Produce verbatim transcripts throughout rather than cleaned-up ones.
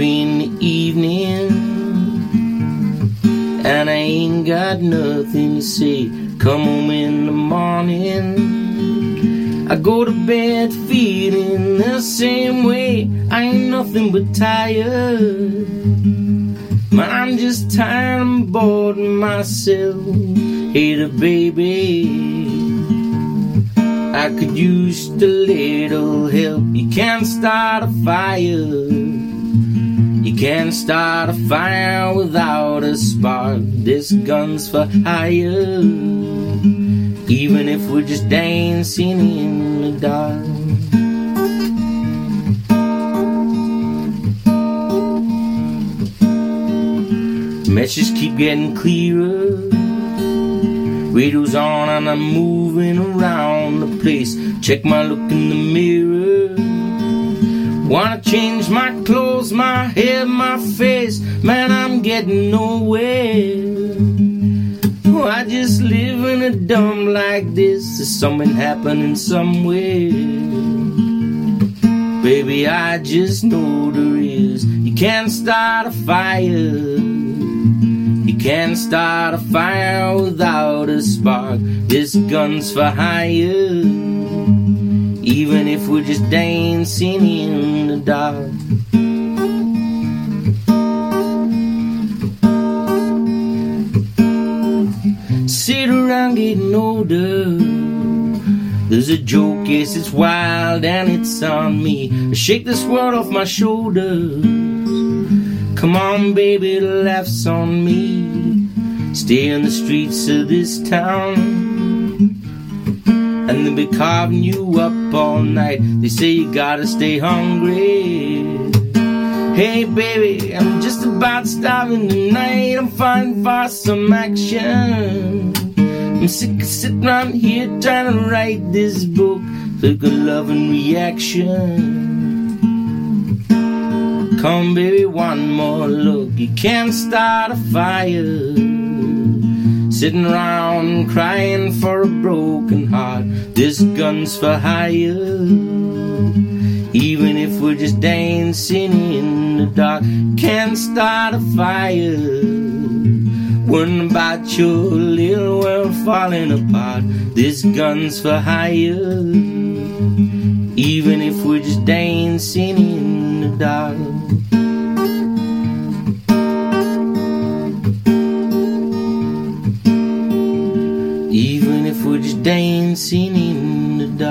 in the evening, and I ain't got nothing to say. Come home in the morning, I go to bed feeling the same way. I ain't nothing but tired, man, I'm just tired and bored of myself. Hey, the baby, I could use a little help. You can't start a fire, you can't start a fire without a spark. This gun's for hire, even if we're just dancing in the dark. Messages keep getting clearer, radio's on and I'm moving around the place. Check my look in the mirror, wanna change my clothes, my hair, my face. Man, I'm getting nowhere. Oh, I just live in a dump like this. There's something happening somewhere. Baby, I just know there is. You can't start a fire, you can't start a fire without a spark. This gun's for hire, even if we're just dancing in the dark. Sit around getting older, there's a joke, yes it's wild and it's on me. I shake this world off my shoulders, come on baby, the laughs on me. Stay in the streets of this town, and they'll be carving you up all night. They say you gotta stay hungry. Hey baby, I'm just about starving tonight. I'm fighting for some action. I'm sick of sitting around here trying to write this book for good love and reaction. Come baby, one more look. You can't start a fire, sitting around crying for a broken heart. This gun's for hire, even if we're just dancing in the dark. Can't start a fire, worrying about your little world falling apart. This gun's for hire, even if we're just dancing in the dark. Even if we're just dancing in the dark.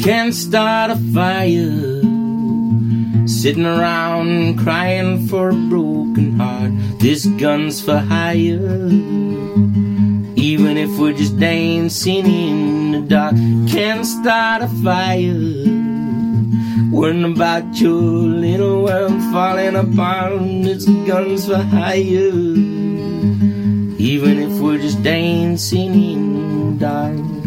Can't start a fire, sitting around crying for a broken heart. This gun's for hire, even if we're just dancing in the dark. Can't start a fire, worrying about your little world falling apart. It's guns for hire, even if we're just dancing in the dark.